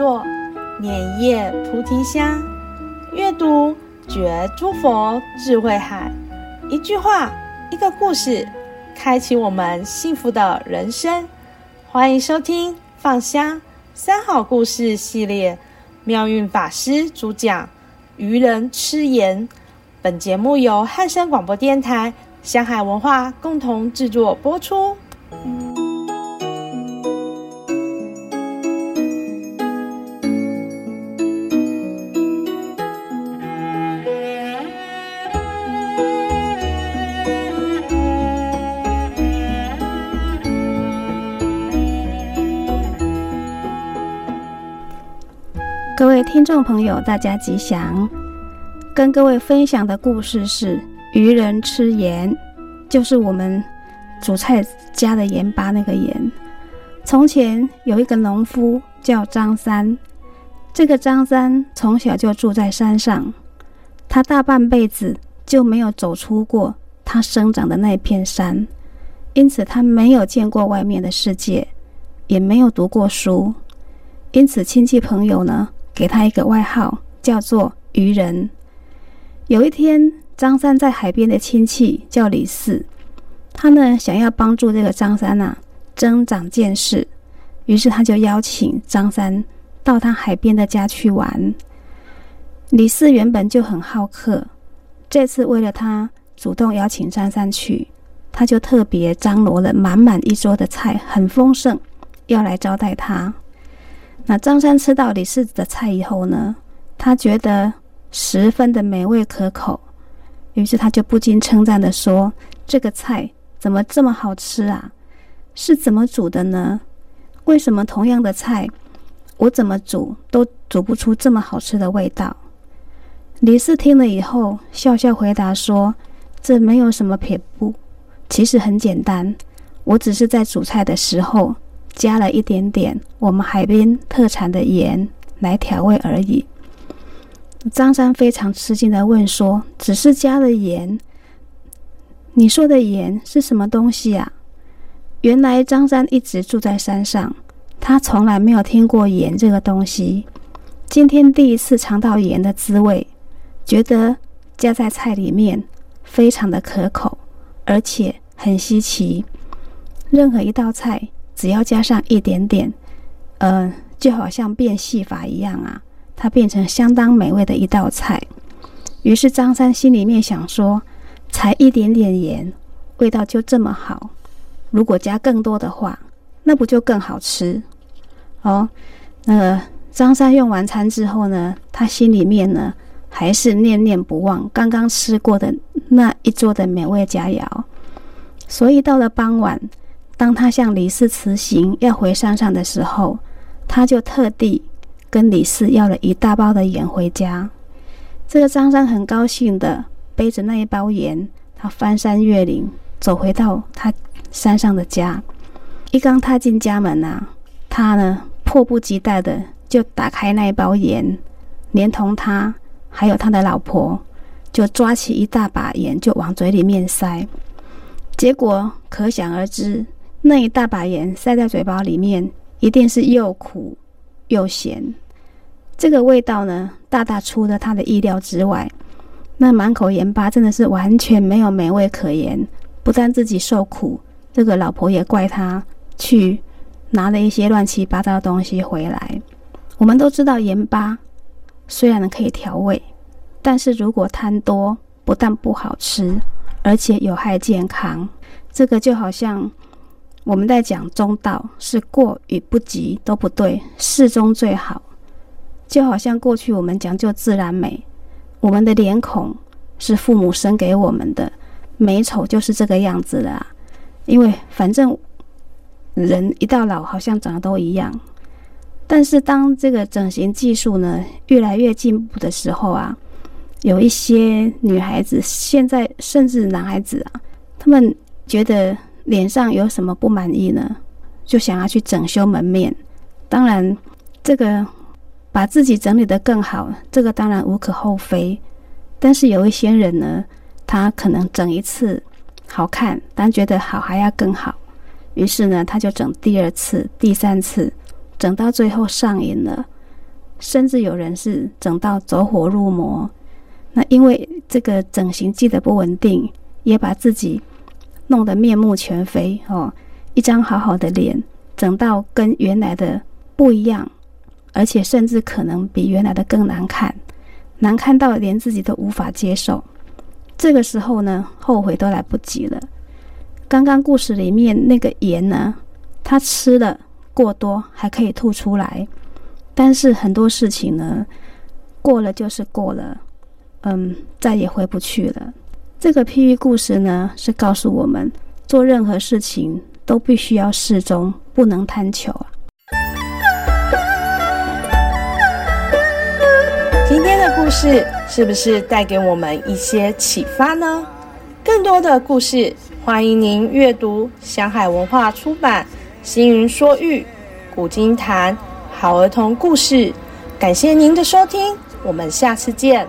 作碾叶菩提香，阅读觉诸佛智慧海。一句话，一个故事，开启我们幸福的人生。欢迎收听放香三好故事系列，妙运法师主讲愚人痴言。本节目由汉声广播电台香海文化共同制作播出。各位听众朋友，大家吉祥。跟各位分享的故事是愚人吃盐，就是我们煮菜加的盐巴那个盐。从前有一个农夫叫张三，这个张三从小就住在山上，他大半辈子就没有走出过他生长的那片山，因此他没有见过外面的世界，也没有读过书，因此亲戚朋友呢给他一个外号叫做愚人。有一天，张三在海边的亲戚叫李四，他呢想要帮助这个张三增长见识，于是他就邀请张三到他海边的家去玩。李四原本就很好客，这次为了他主动邀请张三去，他就特别张罗了满满一桌的菜，很丰盛，要来招待他。那张三吃到李四的菜以后呢，他觉得十分的美味可口，于是他就不禁称赞地说，这个菜怎么这么好吃啊？是怎么煮的呢？为什么同样的菜，我怎么煮都煮不出这么好吃的味道？李四听了以后笑笑回答说，这没有什么撇步，其实很简单，我只是在煮菜的时候加了一点点我们海边特产的盐来调味而已。张三非常吃惊地问说，只是加了盐？你说的盐是什么东西啊？原来张三一直住在山上，他从来没有听过盐这个东西，今天第一次尝到盐的滋味，觉得加在菜里面非常的可口，而且很稀奇。任何一道菜只要加上一点点，就好像变戏法一样啊，它变成相当美味的一道菜。于是张三心里面想说，才一点点盐，味道就这么好，如果加更多的话，那不就更好吃哦。张三用完餐之后呢，他心里面呢还是念念不忘刚刚吃过的那一桌的美味佳肴。所以到了傍晚，当他向李四辞行要回山上的时候，他就特地跟李四要了一大包的盐回家。这个张三很高兴的背着那一包盐，他翻山越岭走回到他山上的家。一刚踏进家门他呢迫不及待的就打开那一包盐，连同他还有他的老婆就抓起一大把盐就往嘴里面塞。结果可想而知，那一大把盐塞在嘴巴里面，一定是又苦又咸。这个味道呢，大大出了他的意料之外。那满口盐巴真的是完全没有美味可言，不但自己受苦，这个老婆也怪他去拿了一些乱七八糟的东西回来。我们都知道盐巴虽然可以调味，但是如果贪多，不但不好吃，而且有害健康。这个就好像我们在讲中道，是过与不及都不对，适中最好。就好像过去我们讲究自然美，我们的脸孔是父母生给我们的，美丑就是这个样子了因为反正人一到老好像长得都一样。但是当这个整形技术呢越来越进步的时候有一些女孩子，现在甚至男孩子他们觉得脸上有什么不满意呢，就想要去整修门面。当然这个把自己整理得更好，这个当然无可厚非。但是有一些人呢，他可能整一次好看，但觉得好还要更好，于是呢他就整第二次第三次，整到最后上瘾了，甚至有人是整到走火入魔。那因为这个整形剂的不稳定，也把自己弄得面目全非哦，一张好好的脸整到跟原来的不一样，而且甚至可能比原来的更难看，难看到连自己都无法接受。这个时候呢，后悔都来不及了。刚刚故事里面那个盐呢，他吃了过多还可以吐出来，但是很多事情呢，过了就是过了，再也回不去了。这个譬喻故事呢，是告诉我们，做任何事情都必须要适中，不能贪求啊。今天的故事是不是带给我们一些启发呢？更多的故事，欢迎您阅读香海文化出版《星云说喻》《古今谈》《好儿童故事》。感谢您的收听，我们下次见。